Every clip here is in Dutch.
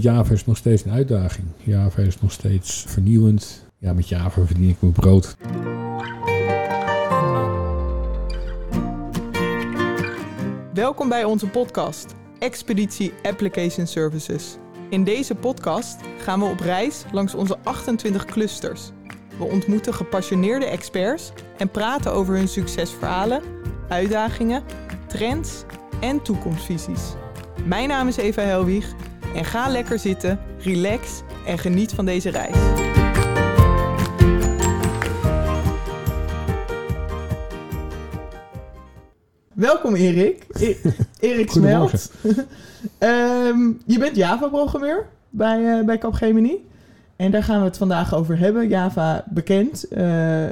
Java is nog steeds een uitdaging. Java is nog steeds vernieuwend. Ja, met Java verdien ik mijn brood. Welkom bij onze podcast, Expeditie Application Services. In deze podcast gaan we op reis langs onze 28 clusters. We ontmoeten gepassioneerde experts en praten over hun succesverhalen, uitdagingen, trends en toekomstvisies. Mijn naam is Eva Helwig en ga lekker zitten, relax en geniet van deze reis. Welkom Erik. Erik Smelt. Je bent Java-programmeur bij Capgemini. En daar gaan we het vandaag over hebben. Java bekend.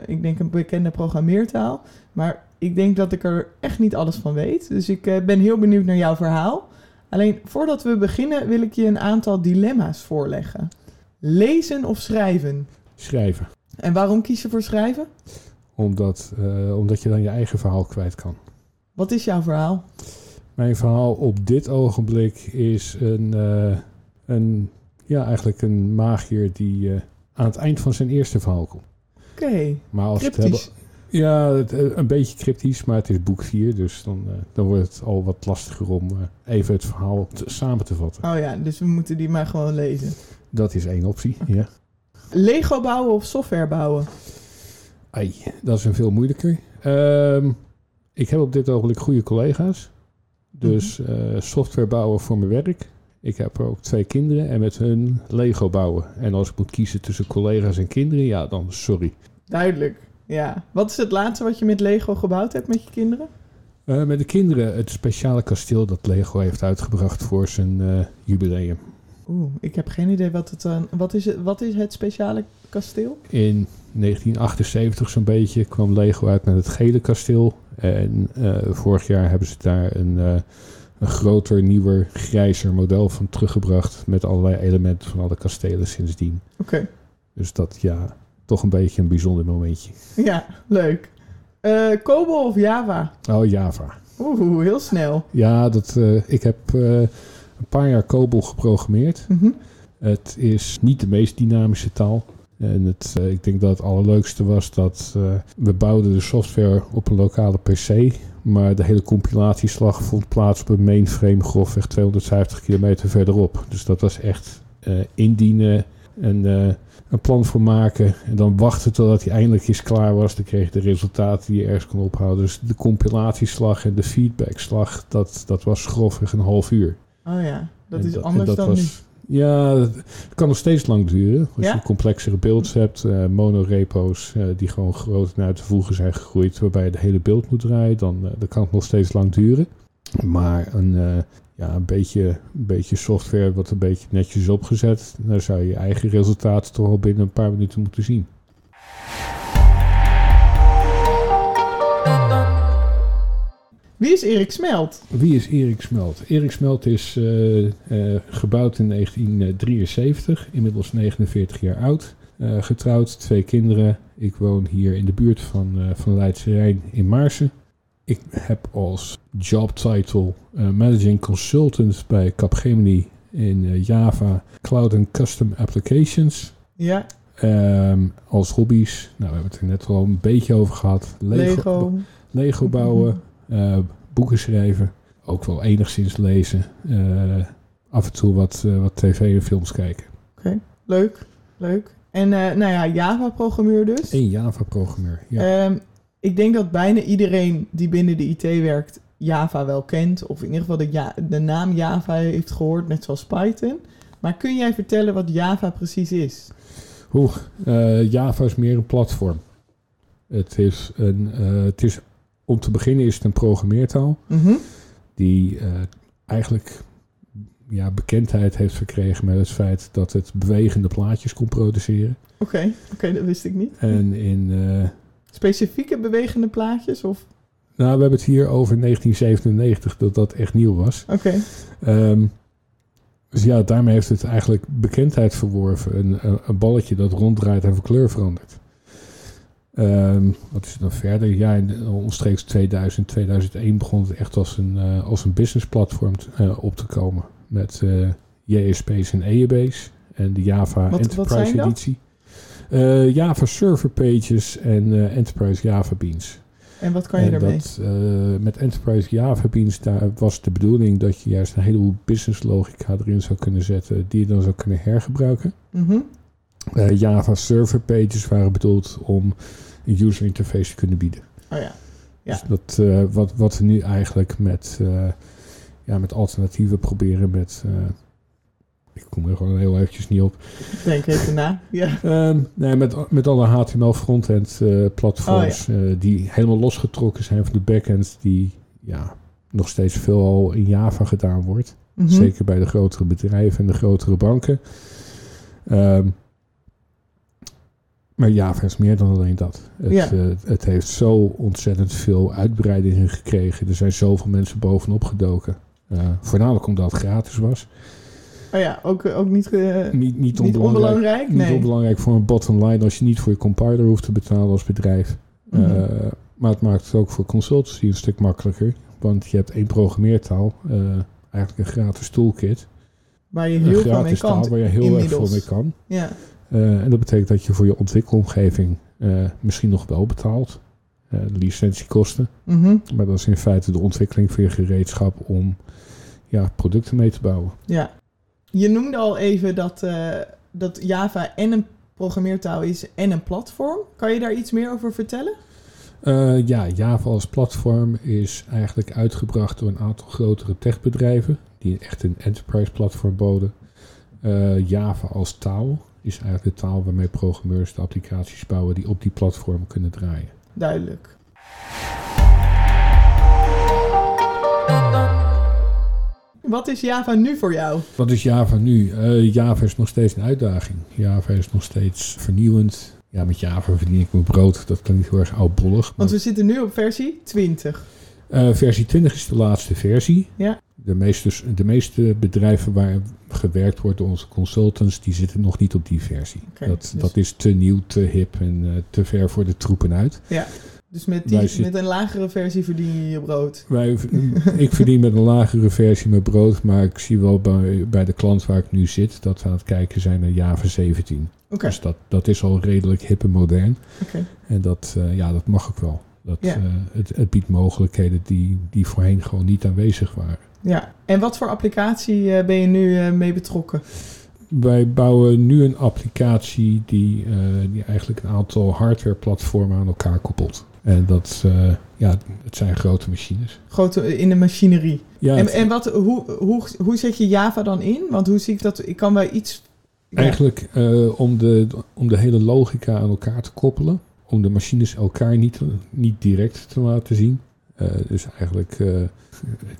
Ik denk een bekende programmeertaal. Maar ik denk dat ik er echt niet alles van weet. Dus ik ben heel benieuwd naar jouw verhaal. Alleen voordat we beginnen wil ik je een aantal dilemma's voorleggen. Lezen of schrijven? Schrijven. En waarom kies je voor schrijven? Omdat je dan je eigen verhaal kwijt kan. Wat is jouw verhaal? Mijn verhaal op dit ogenblik is eigenlijk een magiër die aan het eind van zijn eerste verhaal komt. Oké, cryptisch. Ja, een beetje cryptisch, maar het is boek 4. Dus dan wordt het al wat lastiger om even het verhaal samen te vatten. Oh ja, dus we moeten die maar gewoon lezen. Dat is één optie, okay. Ja. Lego bouwen of software bouwen? Ai, dat is een veel moeilijker. Ik heb op dit ogenblik goede collega's. Dus software bouwen voor mijn werk. Ik heb ook 2 kinderen en met hun Lego bouwen. En als ik moet kiezen tussen collega's en kinderen, ja, dan sorry. Duidelijk. Ja, wat is het laatste wat je met Lego gebouwd hebt met je kinderen? Met de kinderen het speciale kasteel dat Lego heeft uitgebracht voor zijn jubileum. Oeh, ik heb geen idee wat het dan... Wat is het speciale kasteel? In 1978 zo'n beetje kwam Lego uit met het gele kasteel. En vorig jaar hebben ze daar een groter, nieuwer, grijzer model van teruggebracht. Met allerlei elementen van alle kastelen sindsdien. Oké. Dus dat, ja... Toch een beetje een bijzonder momentje. Ja, leuk. COBOL of Java? Oh, Java. Oeh, heel snel. Ja, ik heb een paar jaar COBOL geprogrammeerd. Mm-hmm. Het is niet de meest dynamische taal. En ik denk dat het allerleukste was dat we bouwden de software op een lokale PC. Maar de hele compilatieslag vond plaats op een mainframe grofweg 250 kilometer verderop. Dus dat was echt indienen en... een plan voor maken en dan wachten totdat hij eindelijk eens klaar was. Dan kreeg je de resultaten die je ergens kon ophouden. Dus de compilatieslag en de feedbackslag, dat was grofweg een half uur. Oh ja, dat is anders dan nu. Ja, het kan nog steeds lang duren. Als je complexere builds hebt, monorepo's die gewoon groot naar uit de voegen zijn gegroeid, waarbij je de hele build moet draaien, dan kan het nog steeds lang duren. Maar een beetje software wat een beetje netjes is opgezet. Dan zou je eigen resultaten toch al binnen een paar minuten moeten zien. Wie is Erik Smelt? Erik Smelt is gebouwd in 1973, inmiddels 49 jaar oud. Getrouwd, 2 kinderen. Ik woon hier in de buurt van Leidse Rijn in Maarsen. Ik heb als jobtitel Managing Consultant bij Capgemini in Java, Cloud and Custom Applications. Ja. Als hobby's, nou, we hebben het er net al een beetje over gehad. Lego bouwen, boeken schrijven, ook wel enigszins lezen. Af en toe wat tv en films kijken. Oké, leuk. En Java-programmeur dus? Een Java-programmeur, ja. Ik denk dat bijna iedereen die binnen de IT werkt Java wel kent. Of in ieder geval de naam Java heeft gehoord, net zoals Python. Maar kun jij vertellen wat Java precies is? Java is meer een platform. Om te beginnen is het een programmeertaal. Mm-hmm. Die eigenlijk bekendheid heeft verkregen met het feit dat het bewegende plaatjes kon produceren. Oké, dat wist ik niet. En in... specifieke bewegende plaatjes? Of? Nou, we hebben het hier over 1997, dat echt nieuw was. Oké. Dus ja, daarmee heeft het eigenlijk bekendheid verworven. Een balletje dat ronddraait en van kleur verandert. Wat is het dan verder? Ja, in omstreeks 2000, 2001 begon het echt als een businessplatform op te komen. Met JSP's en EJB's. En de Java Enterprise editie. Java Server Pages en Enterprise Java Beans. En wat kan je daarmee? Met Enterprise Java Beans, daar was de bedoeling dat je juist een heleboel business logica erin zou kunnen zetten, die je dan zou kunnen hergebruiken. Mm-hmm. Java Server Pages waren bedoeld om een user interface te kunnen bieden. Oh ja. Ja. Dus dat, wat we nu eigenlijk met alternatieven proberen met... Ik kom er gewoon heel eventjes niet op. Denk even na. Ja. Met alle HTML frontend platforms. Oh, ja. Die helemaal losgetrokken zijn van de backend. Die nog steeds veelal in Java gedaan wordt. Mm-hmm. Zeker bij de grotere bedrijven en de grotere banken. Maar Java is meer dan alleen dat. Het heeft zo ontzettend veel uitbreidingen gekregen. Er zijn zoveel mensen bovenop gedoken. Voornamelijk omdat het gratis was. Oh ja, ook niet onbelangrijk. Nee. Niet onbelangrijk voor een bottom line als je niet voor je compiler hoeft te betalen als bedrijf. Mm-hmm. Maar het maakt het ook voor consultancy een stuk makkelijker. Want je hebt één programmeertaal, eigenlijk een gratis toolkit. Waar je heel veel mee kan. Waar je heel erg veel mee kan. Ja. En dat betekent dat je voor je ontwikkelomgeving misschien nog wel betaalt. Licentiekosten. Mm-hmm. Maar dat is in feite de ontwikkeling van je gereedschap om producten mee te bouwen. Ja. Je noemde al even dat Java en een programmeertaal is en een platform. Kan je daar iets meer over vertellen? Java als platform is eigenlijk uitgebracht door een aantal grotere techbedrijven die echt een enterprise platform boden. Java als taal is eigenlijk de taal waarmee programmeurs de applicaties bouwen die op die platform kunnen draaien. Duidelijk. Wat is Java nu voor jou? Wat is Java nu? Java is nog steeds een uitdaging. Java is nog steeds vernieuwend. Ja, met Java verdien ik mijn brood. Dat klinkt heel erg oudbollig. Want we zitten nu op versie 20. Versie 20 is de laatste versie. Ja. De meeste bedrijven waar gewerkt wordt door onze consultants, die zitten nog niet op die versie. Okay, dat is te nieuw, te hip en te ver voor de troepen uit. Ja. Dus met een lagere versie verdien je je brood? Ik verdien met een lagere versie mijn brood, maar ik zie wel bij de klant waar ik nu zit dat we aan het kijken zijn naar Java 17. Okay. Dus dat is al redelijk hip en modern. Okay. En dat mag ook wel. Het biedt mogelijkheden die voorheen gewoon niet aanwezig waren. Ja. En wat voor applicatie ben je nu mee betrokken? Wij bouwen nu een applicatie die eigenlijk een aantal hardwareplatformen aan elkaar koppelt. En het zijn grote machines. Grote in de machinerie. Ja, en hoe zet je Java dan in? Want hoe zie ik dat? Ik kan wel iets... Ja. Eigenlijk om de hele logica aan elkaar te koppelen. Om de machines elkaar niet direct te laten zien. Dus eigenlijk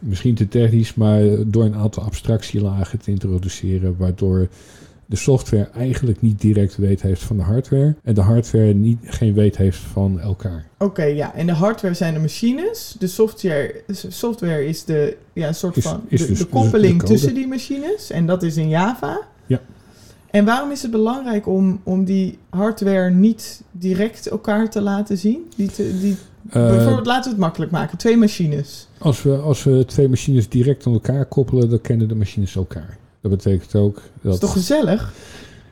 misschien te technisch, maar door een aantal abstractielagen te introduceren, waardoor de software eigenlijk niet direct weet heeft van de hardware en de hardware geen weet heeft van elkaar. Oké, ja. En de hardware zijn de machines. De software is de koppeling tussen die machines. En dat is in Java. Ja. En waarom is het belangrijk om die hardware niet direct elkaar te laten zien? Bijvoorbeeld, laten we het makkelijk maken. Twee machines. Als we twee machines direct aan elkaar koppelen, dan kennen de machines elkaar. Dat betekent ook dat... Is toch gezellig?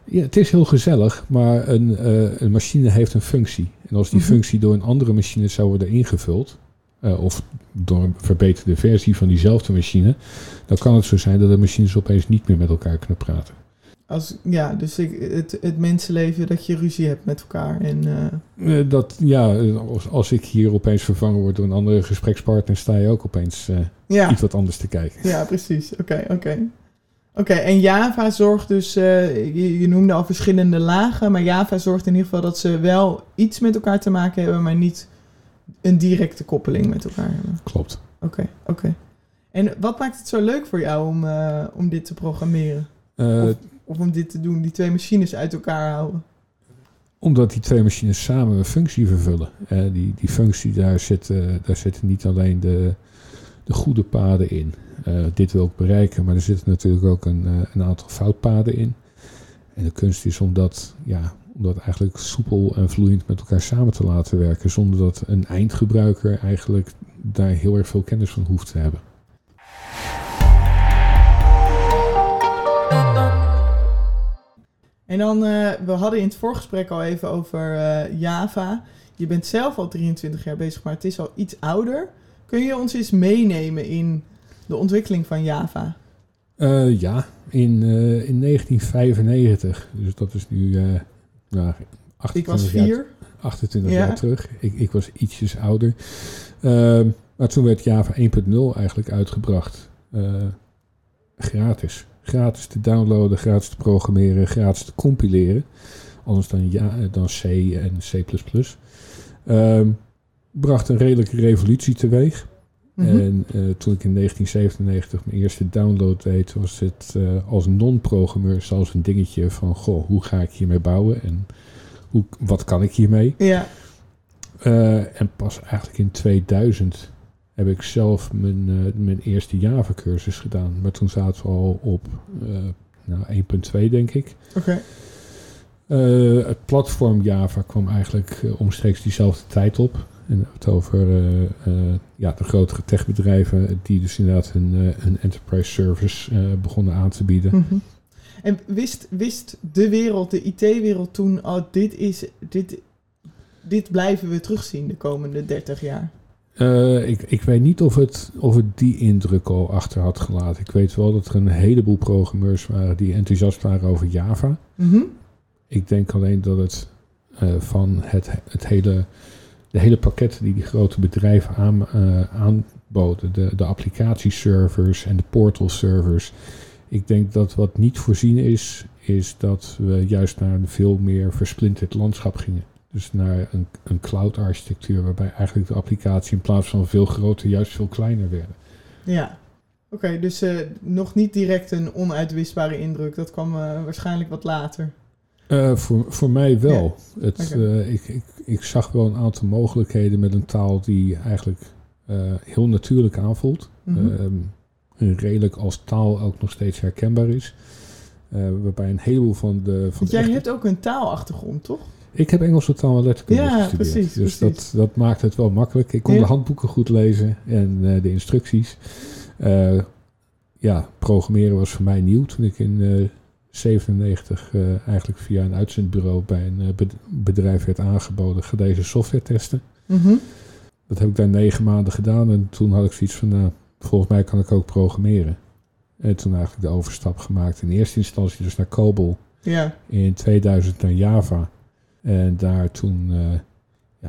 Ja, het is heel gezellig, maar een machine heeft een functie. En als die functie door een andere machine zou worden ingevuld, of door een verbeterde versie van diezelfde machine, dan kan het zo zijn dat de machines opeens niet meer met elkaar kunnen praten. Het mensenleven, dat je ruzie hebt met elkaar. Als ik hier opeens vervangen word door een andere gesprekspartner, sta je ook opeens iets wat anders te kijken. Ja, precies. Oké, en Java zorgt dus, je noemde al verschillende lagen, maar Java zorgt in ieder geval dat ze wel iets met elkaar te maken hebben, maar niet een directe koppeling met elkaar hebben. Klopt. Oké. En wat maakt het zo leuk voor jou om dit te programmeren? Of om dit te doen, die twee machines uit elkaar houden? Omdat die twee machines samen een functie vervullen. Die functie, daar zitten niet alleen de goede paden in. Dit wil ik bereiken, maar er zitten natuurlijk ook een aantal foutpaden in. En de kunst is om dat eigenlijk soepel en vloeiend met elkaar samen te laten werken, zonder dat een eindgebruiker eigenlijk daar heel erg veel kennis van hoeft te hebben. En dan, we hadden in het voorgesprek al even over Java. Je bent zelf al 23 jaar bezig, maar het is al iets ouder. Kun je ons eens meenemen in de ontwikkeling van Java? In 1995. Dus dat is nu 28 jaar terug. Ik was ietsjes ouder. Maar toen werd Java 1.0 eigenlijk uitgebracht. Gratis. Gratis te downloaden, gratis te programmeren, gratis te compileren. Anders dan C en C++. Bracht een redelijke revolutie teweeg. Mm-hmm. En toen ik in 1997 mijn eerste download deed, was het als non-programmeur zelfs een dingetje van, goh, hoe ga ik hiermee bouwen? En wat kan ik hiermee? Ja. En pas eigenlijk in 2000 heb ik zelf mijn eerste Java-cursus gedaan. Maar toen zaten we al op 1.2, denk ik. Okay. Het platform Java kwam eigenlijk omstreeks diezelfde tijd op. En het over de grotere techbedrijven die dus inderdaad hun enterprise service begonnen aan te bieden. Mm-hmm. En wist de IT-wereld toen al, dit blijven we terugzien de komende 30 jaar? Ik weet niet of het die indruk al achter had gelaten. Ik weet wel dat er een heleboel programmeurs waren die enthousiast waren over Java. Mm-hmm. Ik denk alleen dat het van het hele... De hele pakketten die grote bedrijven aanboden, de applicatieservers en de portalservers. Ik denk dat wat niet voorzien is dat we juist naar een veel meer versplinterd landschap gingen. Dus naar een cloud-architectuur waarbij eigenlijk de applicatie in plaats van veel groter juist veel kleiner werden. Ja, oké, dus nog niet direct een onuitwisbare indruk. Dat kwam waarschijnlijk wat later. Voor mij wel. Ja. Ik zag wel een aantal mogelijkheden met een taal die eigenlijk heel natuurlijk aanvoelt. Mm-hmm. Redelijk als taal ook nog steeds herkenbaar is. Waarbij een heleboel van de... Want jij hebt ook een taalachtergrond, toch? Ik heb Engelse taal en letterkunde gestudeerd. Precies, dus precies. Dat maakt het wel makkelijk. Ik kon de handboeken goed lezen en de instructies. Programmeren was voor mij nieuw toen ik in... 1997 eigenlijk via een uitzendbureau bij een bedrijf werd aangeboden, ga deze software testen. Mm-hmm. Dat heb ik daar 9 maanden gedaan en toen had ik zoiets van, volgens mij kan ik ook programmeren. En toen eigenlijk de overstap gemaakt. In eerste instantie dus naar COBOL. Ja. In 2000 naar Java. En daar toen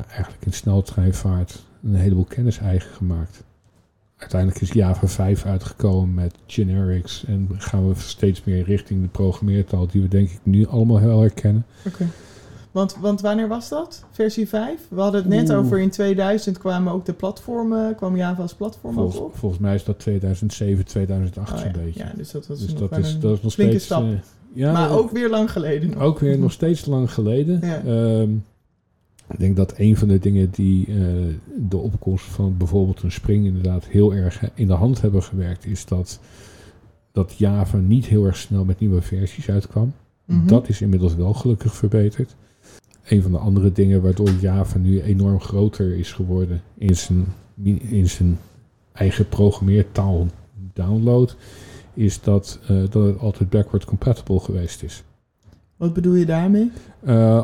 eigenlijk in sneltreinvaart een heleboel kennis eigen gemaakt. Uiteindelijk is Java 5 uitgekomen met generics. En gaan we steeds meer richting de programmeertaal die we denk ik nu allemaal wel herkennen. Okay. Want wanneer was dat? Versie 5? We hadden het net over in 2000 kwamen ook de platformen, kwam Java als platform op. Volgens mij is dat 2007, 2008 zo'n beetje. Ja, dus dat is nog flinke steeds, stap. Maar ook weer lang geleden. Nog. Ook weer nog steeds lang geleden. Ja. Ik denk dat een van de dingen die de opkomst van bijvoorbeeld een Spring inderdaad heel erg in de hand hebben gewerkt, is dat Java niet heel erg snel met nieuwe versies uitkwam. Mm-hmm. Dat is inmiddels wel gelukkig verbeterd. Een van de andere dingen waardoor Java nu enorm groter is geworden in zijn eigen programmeertaal download, is dat het altijd backward compatible geweest is. Wat bedoel je daarmee?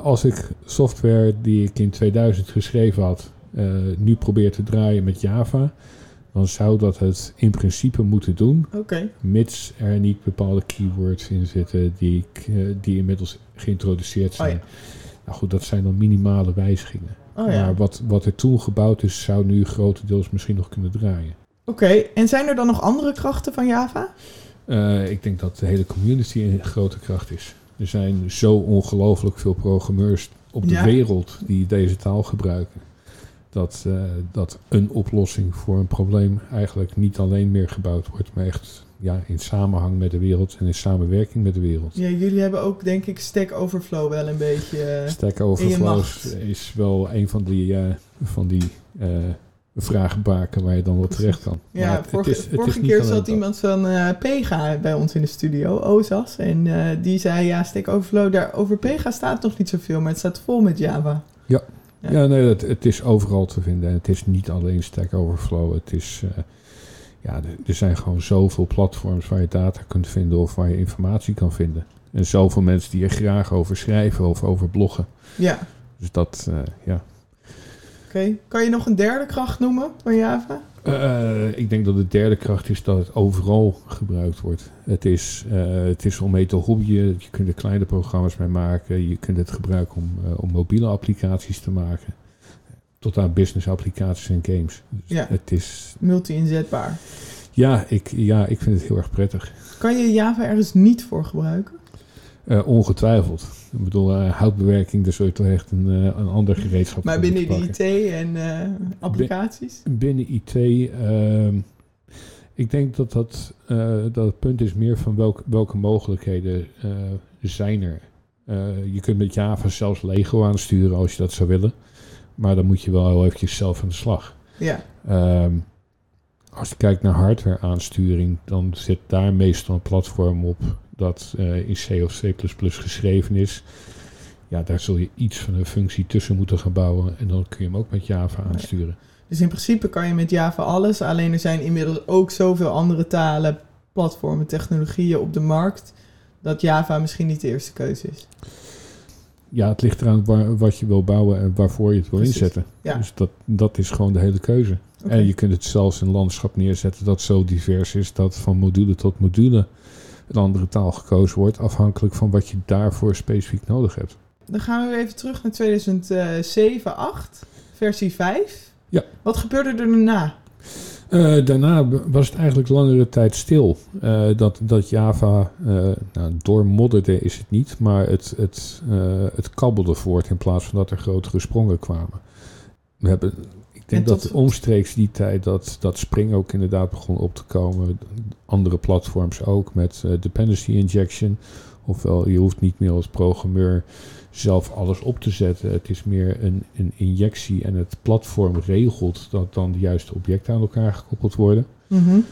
Als ik software die ik in 2000 geschreven had, nu probeer te draaien met Java, dan zou dat het in principe moeten doen. Okay. Mits er niet bepaalde keywords in zitten die inmiddels geïntroduceerd zijn. Oh ja. Nou goed, dat zijn dan minimale wijzigingen. Oh ja. Maar wat er toen gebouwd is, zou nu grotendeels misschien nog kunnen draaien. Oké, en zijn er dan nog andere krachten van Java? Ik denk dat de hele community een grote kracht is. Er zijn zo ongelooflijk veel programmeurs op de wereld die deze taal gebruiken. Dat een oplossing voor een probleem eigenlijk niet alleen meer gebouwd wordt, maar echt in samenhang met de wereld en in samenwerking met de wereld. Ja, jullie hebben ook denk ik Stack Overflow wel een beetje. Stack Overflow is wel een van die vraagbaken waar je dan wel terecht kan. Ja, maar vorige keer zat iemand van Pega bij ons in de studio, OZAS. En die zei, Stack Overflow, daar over Pega staat nog niet zoveel, maar het staat vol met Java. Ja, het is overal te vinden. En het is niet alleen Stack Overflow. Het is, er zijn gewoon zoveel platforms waar je data kunt vinden of waar je informatie kan vinden. En zoveel mensen die er graag over schrijven of over bloggen. Ja. Dus dat, ja. Oké. Kan je nog een derde kracht noemen van Java? Ik denk dat de derde kracht is dat het overal gebruikt wordt. Het is om mee te hobbyen. Je kunt er kleine programma's mee maken. Je kunt het gebruiken om mobiele applicaties te maken. Tot aan business applicaties en games. Dus ja, het is multi-inzetbaar. Ja, ik vind het heel erg prettig. Kan je Java ergens niet voor gebruiken? Ongetwijfeld. Ik bedoel, houtbewerking, daar zul je toch echt een ander gereedschap maar binnen de IT en applicaties? Binnen IT, ik denk dat het punt is meer van welke mogelijkheden zijn er. Je kunt met Java zelfs Lego aansturen als je dat zou willen. Maar dan moet je wel heel eventjes zelf aan de slag. Ja. Als je kijkt naar hardware aansturing, dan zit daar meestal een platform op dat in C of C++ geschreven is. Ja, daar zul je iets van een functie tussen moeten gaan bouwen en dan kun je hem ook met Java aansturen. Dus in principe kan je met Java alles, alleen er zijn inmiddels ook zoveel andere talen, platformen, technologieën op de markt, dat Java misschien niet de eerste keuze is. Ja, het ligt eraan wat je wil bouwen en waarvoor je het wil inzetten. Ja. Dus dat is gewoon de hele keuze. Okay. En je kunt het zelfs een landschap neerzetten dat zo divers is dat van module tot module een andere taal gekozen wordt, afhankelijk van wat je daarvoor specifiek nodig hebt. Dan gaan we even terug naar 2007, 8, versie 5. Ja. Wat gebeurde er daarna? Daarna was het eigenlijk langere tijd stil. Dat Java doormodderde is het niet, maar het kabbelde voort in plaats van dat er grotere sprongen kwamen. Ik denk dat omstreeks die tijd dat Spring ook inderdaad begon op te komen. Andere platforms ook met dependency injection. Ofwel, je hoeft niet meer als programmeur zelf alles op te zetten. Het is meer een injectie en het platform regelt dat dan de juiste objecten aan elkaar gekoppeld worden. Mm-hmm.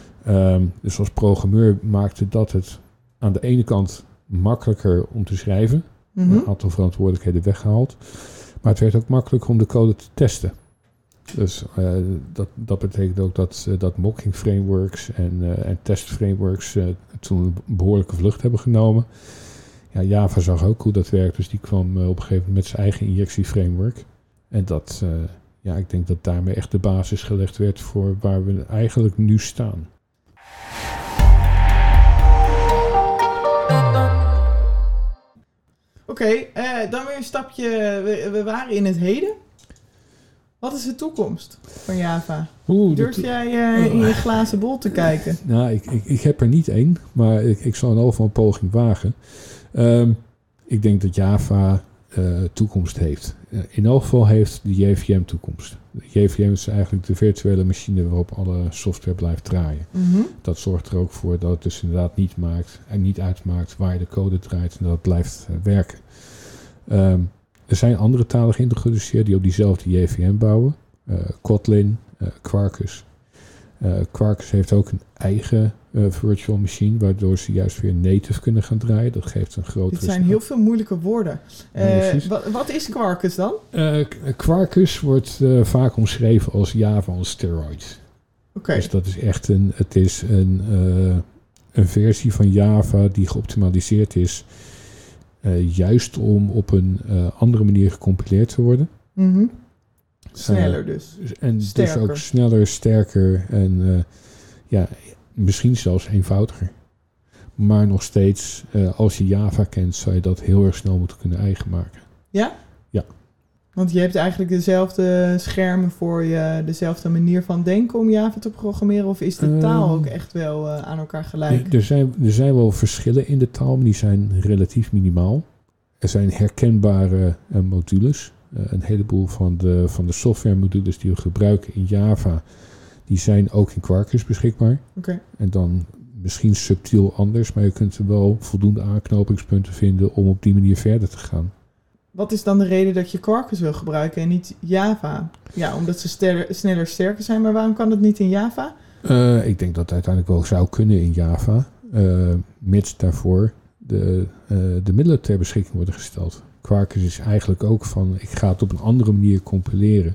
Dus als programmeur maakte dat het aan de ene kant makkelijker om te schrijven. Mm-hmm. Een aantal verantwoordelijkheden weggehaald. Maar het werd ook makkelijker om de code te testen. Dus dat betekent ook dat mocking frameworks en test frameworks toen een behoorlijke vlucht hebben genomen. Ja, Java zag ook hoe dat werkt, dus die kwam op een gegeven moment met zijn eigen injectieframework. En dat, ik denk dat daarmee echt de basis gelegd werd voor waar we eigenlijk nu staan. Oké, dan weer een stapje. We waren in het heden. Wat is de toekomst van Java? Durf jij in je glazen bol te kijken? Nou, ik heb er niet één, maar ik zal in ieder geval een poging wagen. Ik denk dat Java toekomst heeft. In elk geval heeft de JVM toekomst. De JVM is eigenlijk de virtuele machine waarop alle software blijft draaien. Mm-hmm. Dat zorgt er ook voor dat het dus inderdaad niet uitmaakt waar je de code draait en dat het blijft werken. Er zijn andere talen geïntroduceerd die op diezelfde JVM bouwen. Kotlin, Quarkus. Quarkus heeft ook een eigen virtual machine, waardoor ze juist weer native kunnen gaan draaien. Dat geeft een grotere... Dit zijn heel veel moeilijke woorden. Wat is Quarkus dan? Quarkus wordt vaak omschreven als Java on steroids. Okay. Dus dat is echt een versie van Java die geoptimaliseerd is. Juist om op een andere manier gecompileerd te worden. Mm-hmm. Sneller dus. En sterker. Dus ook sneller, sterker en misschien zelfs eenvoudiger. Maar nog steeds, als je Java kent, zou je dat heel erg snel moeten kunnen eigen maken. Ja? Ja. Want je hebt eigenlijk dezelfde schermen voor je, dezelfde manier van denken om Java te programmeren? Of is de taal ook echt wel aan elkaar gelijk? Er zijn wel verschillen in de taal, maar die zijn relatief minimaal. Er zijn herkenbare modules. Een heleboel van de software modules die we gebruiken in Java, die zijn ook in Quarkus beschikbaar. Okay. En dan misschien subtiel anders, maar je kunt er wel voldoende aanknopingspunten vinden om op die manier verder te gaan. Wat is dan de reden dat je Quarkus wil gebruiken en niet Java? Ja, omdat ze sneller sterker zijn, maar waarom kan dat niet in Java? Ik denk dat het uiteindelijk wel zou kunnen in Java. Mits daarvoor de middelen ter beschikking worden gesteld. Quarkus is eigenlijk ook van, ik ga het op een andere manier compileren.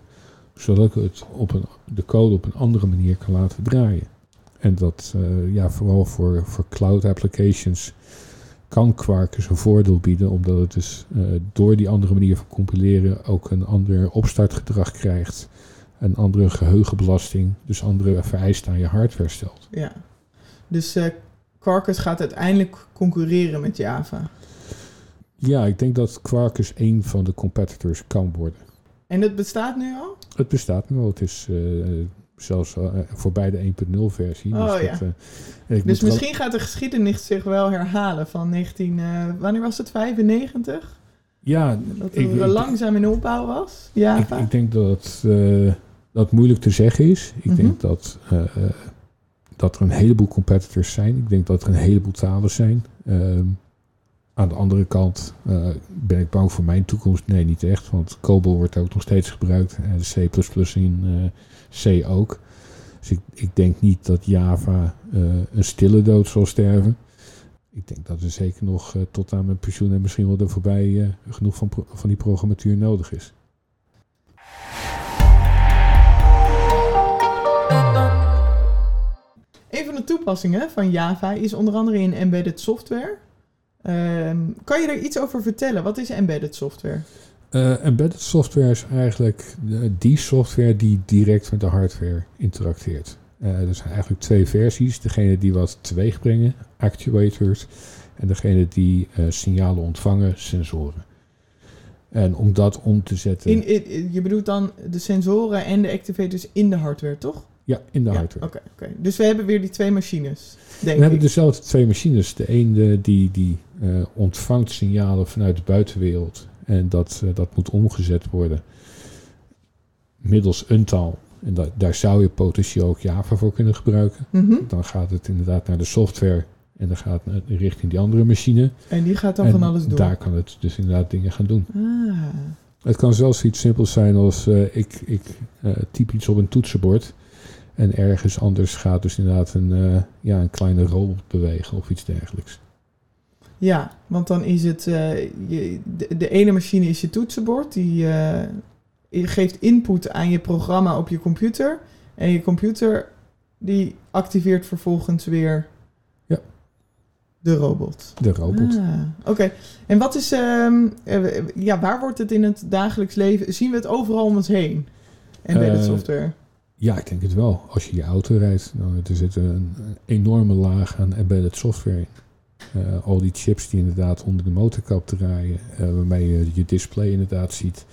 Zodat ik het de code op een andere manier kan laten draaien. En dat vooral voor cloud applications... kan Quarkus een voordeel bieden, omdat het dus door die andere manier van compileren ook een ander opstartgedrag krijgt, een andere geheugenbelasting, dus andere vereisten aan je hardware stelt. Ja, dus Quarkus gaat uiteindelijk concurreren met Java. Ja, ik denk dat Quarkus één van de competitors kan worden. En het bestaat nu al? Het bestaat nu al. Het is zelfs voorbij de 1.0-versie. Oh, dus ja. Dus misschien gaat de geschiedenis zich wel herhalen van 19, wanneer was het, 95? Ja. Dat het langzaam in opbouw was? Ja. Ik denk dat dat moeilijk te zeggen is. Ik denk dat er een heleboel competitors zijn. Ik denk dat er een heleboel talen zijn. Aan de andere kant ben ik bang voor mijn toekomst. Nee, niet echt. Want COBOL wordt ook nog steeds gebruikt. En C++ in C ook. Dus ik denk niet dat Java een stille dood zal sterven. Ik denk dat er zeker nog tot aan mijn pensioen en misschien wel er voorbij genoeg van die programmatuur nodig is. Een van de toepassingen van Java is onder andere in embedded software. Kan je daar iets over vertellen? Wat is embedded software? Embedded software is eigenlijk die software die direct met de hardware interacteert. Er zijn eigenlijk twee versies. Degene die wat teweeg brengen, actuators. En degene die signalen ontvangen, sensoren. En om dat om te zetten... Je bedoelt dan de sensoren en de activators in de hardware, toch? Ja, in de hardware. Okay. Dus we hebben weer die twee machines, hebben dezelfde twee machines. De ene die ontvangt signalen vanuit de buitenwereld. En dat moet omgezet worden middels een taal. En daar zou je potentieel ook Java voor kunnen gebruiken. Mm-hmm. Dan gaat het inderdaad naar de software. En dan gaat het richting die andere machine. En die gaat dan van alles doen. Daar kan het dus inderdaad dingen gaan doen. Ah. Het kan zelfs iets simpels zijn als ik typ iets op een toetsenbord. En ergens anders gaat dus inderdaad een kleine robot bewegen of iets dergelijks. Ja, want dan is het... De ene machine is je toetsenbord. Die geeft input aan je programma op je computer. En je computer die activeert vervolgens weer de robot. Oké. En wat is... waar wordt het in het dagelijks leven... Zien we het overal om ons heen? Embedded software... Ja, ik denk het wel. Als je je auto rijdt, er zit een enorme laag aan embedded software in. Al die chips die inderdaad onder de motorkap draaien, waarmee je je display inderdaad ziet,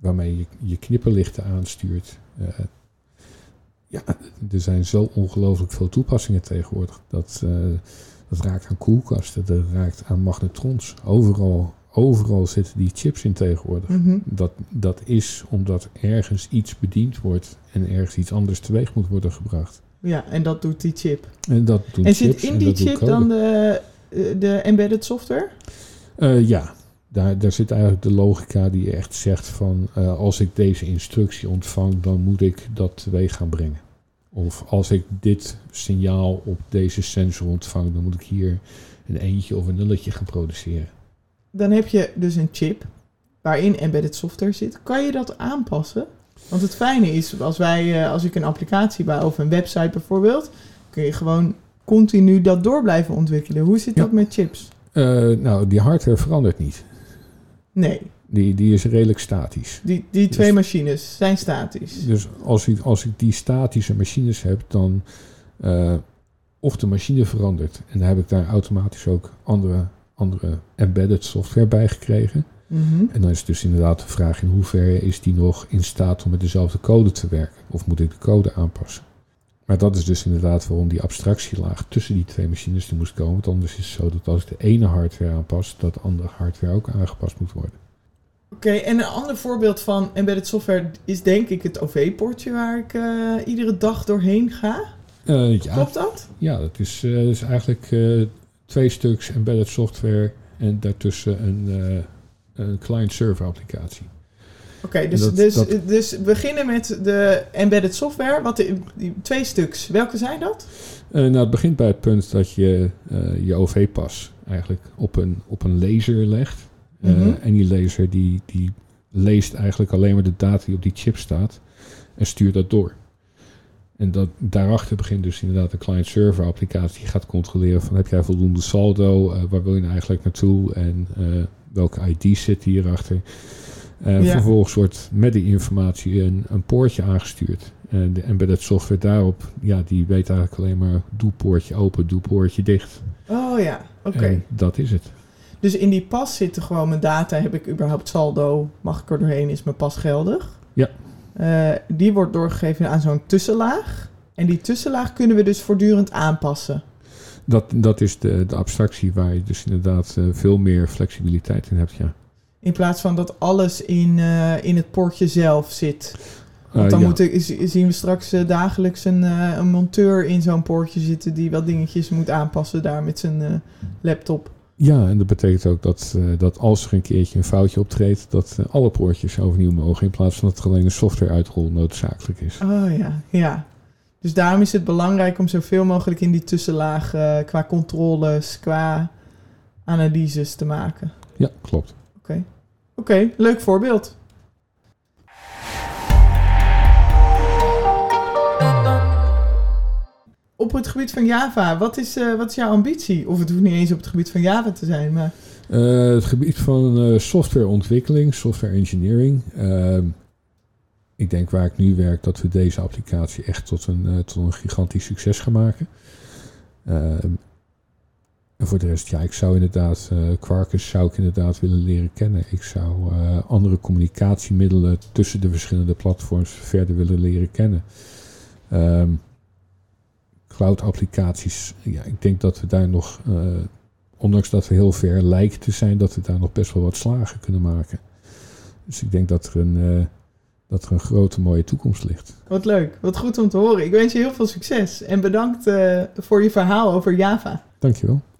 waarmee je knipperlichten aanstuurt. Er zijn zo ongelooflijk veel toepassingen tegenwoordig. Dat raakt aan koelkasten, dat raakt aan magnetrons. Overal zitten die chips in tegenwoordig. Mm-hmm. Dat is omdat ergens iets bediend wordt en ergens iets anders teweeg moet worden gebracht. Ja, en dat doet die chip. En dat doen en chips. En zit in die chip dan de embedded software? Daar zit eigenlijk de logica die echt zegt van... als ik deze instructie ontvang, dan moet ik dat teweeg gaan brengen. Of als ik dit signaal op deze sensor ontvang, dan moet ik hier een eentje of een nulletje gaan produceren. Dan heb je dus een chip waarin embedded software zit. Kan je dat aanpassen? Want het fijne is, als ik een applicatie bouw of een website bijvoorbeeld, kun je gewoon continu dat door blijven ontwikkelen. Hoe zit dat met chips? Die hardware verandert niet. Nee. Die is redelijk statisch. Die twee machines zijn statisch. Dus als ik die statische machines heb, dan of de machine verandert. En dan heb ik daar automatisch ook andere embedded software bijgekregen. Mm-hmm. En dan is het dus inderdaad de vraag in hoeverre is die nog in staat om met dezelfde code te werken? Of moet ik de code aanpassen? Maar dat is dus inderdaad waarom die abstractielaag tussen die twee machines er moest komen. Want anders is het zo dat als ik de ene hardware aanpas, dat de andere hardware ook aangepast moet worden. Oké, en een ander voorbeeld van embedded software is denk ik het OV-poortje waar ik iedere dag doorheen ga. Klopt dat? Ja, dat is eigenlijk... twee stuks embedded software en daartussen een client-server applicatie. Oké, dus beginnen met de embedded software. Die twee stuks, welke zijn dat? Het begint bij het punt dat je je OV-pas eigenlijk op een laser legt. Mm-hmm. En die laser die leest eigenlijk alleen maar de data die op die chip staat en stuurt dat door. En dat, daarachter begint dus inderdaad een client-server applicatie die gaat controleren van heb jij voldoende saldo, waar wil je nou eigenlijk naartoe en welke ID zit hierachter. Vervolgens wordt met die informatie een poortje aangestuurd. En de embedded software daarop, ja, die weet eigenlijk alleen maar doe poortje open, doe poortje dicht. Oh ja, oké. Okay. Dat is het. Dus in die pas zitten gewoon mijn data, heb ik überhaupt saldo, mag ik er doorheen, is mijn pas geldig? Ja. Die wordt doorgegeven aan zo'n tussenlaag. En die tussenlaag kunnen we dus voortdurend aanpassen. Dat is de abstractie waar je dus inderdaad veel meer flexibiliteit in hebt, ja. In plaats van dat alles in het poortje zelf zit. Want dan zien we straks dagelijks een monteur in zo'n poortje zitten die wat dingetjes moet aanpassen daar met zijn laptop. Ja, en dat betekent ook dat als er een keertje een foutje optreedt, dat alle poortjes overnieuw mogen, in plaats van dat er alleen een softwareuitrol noodzakelijk is. Oh ja. Dus daarom is het belangrijk om zoveel mogelijk in die tussenlaag qua controles, qua analyses te maken. Ja, klopt. Oké, leuk voorbeeld. Op het gebied van Java, wat is jouw ambitie? Of het hoeft niet eens op het gebied van Java te zijn, maar... het gebied van softwareontwikkeling, software engineering. Ik denk waar ik nu werk dat we deze applicatie echt tot een gigantisch succes gaan maken. En voor de rest, ja, ik zou inderdaad Quarkus willen leren kennen. Ik zou andere communicatiemiddelen tussen de verschillende platforms verder willen leren kennen. Cloud-applicaties, ja, ik denk dat we daar nog, ondanks dat we heel ver lijken te zijn, dat we daar nog best wel wat slagen kunnen maken. Dus ik denk dat er een grote mooie toekomst ligt. Wat leuk, wat goed om te horen. Ik wens je heel veel succes en bedankt voor je verhaal over Java. Dankjewel.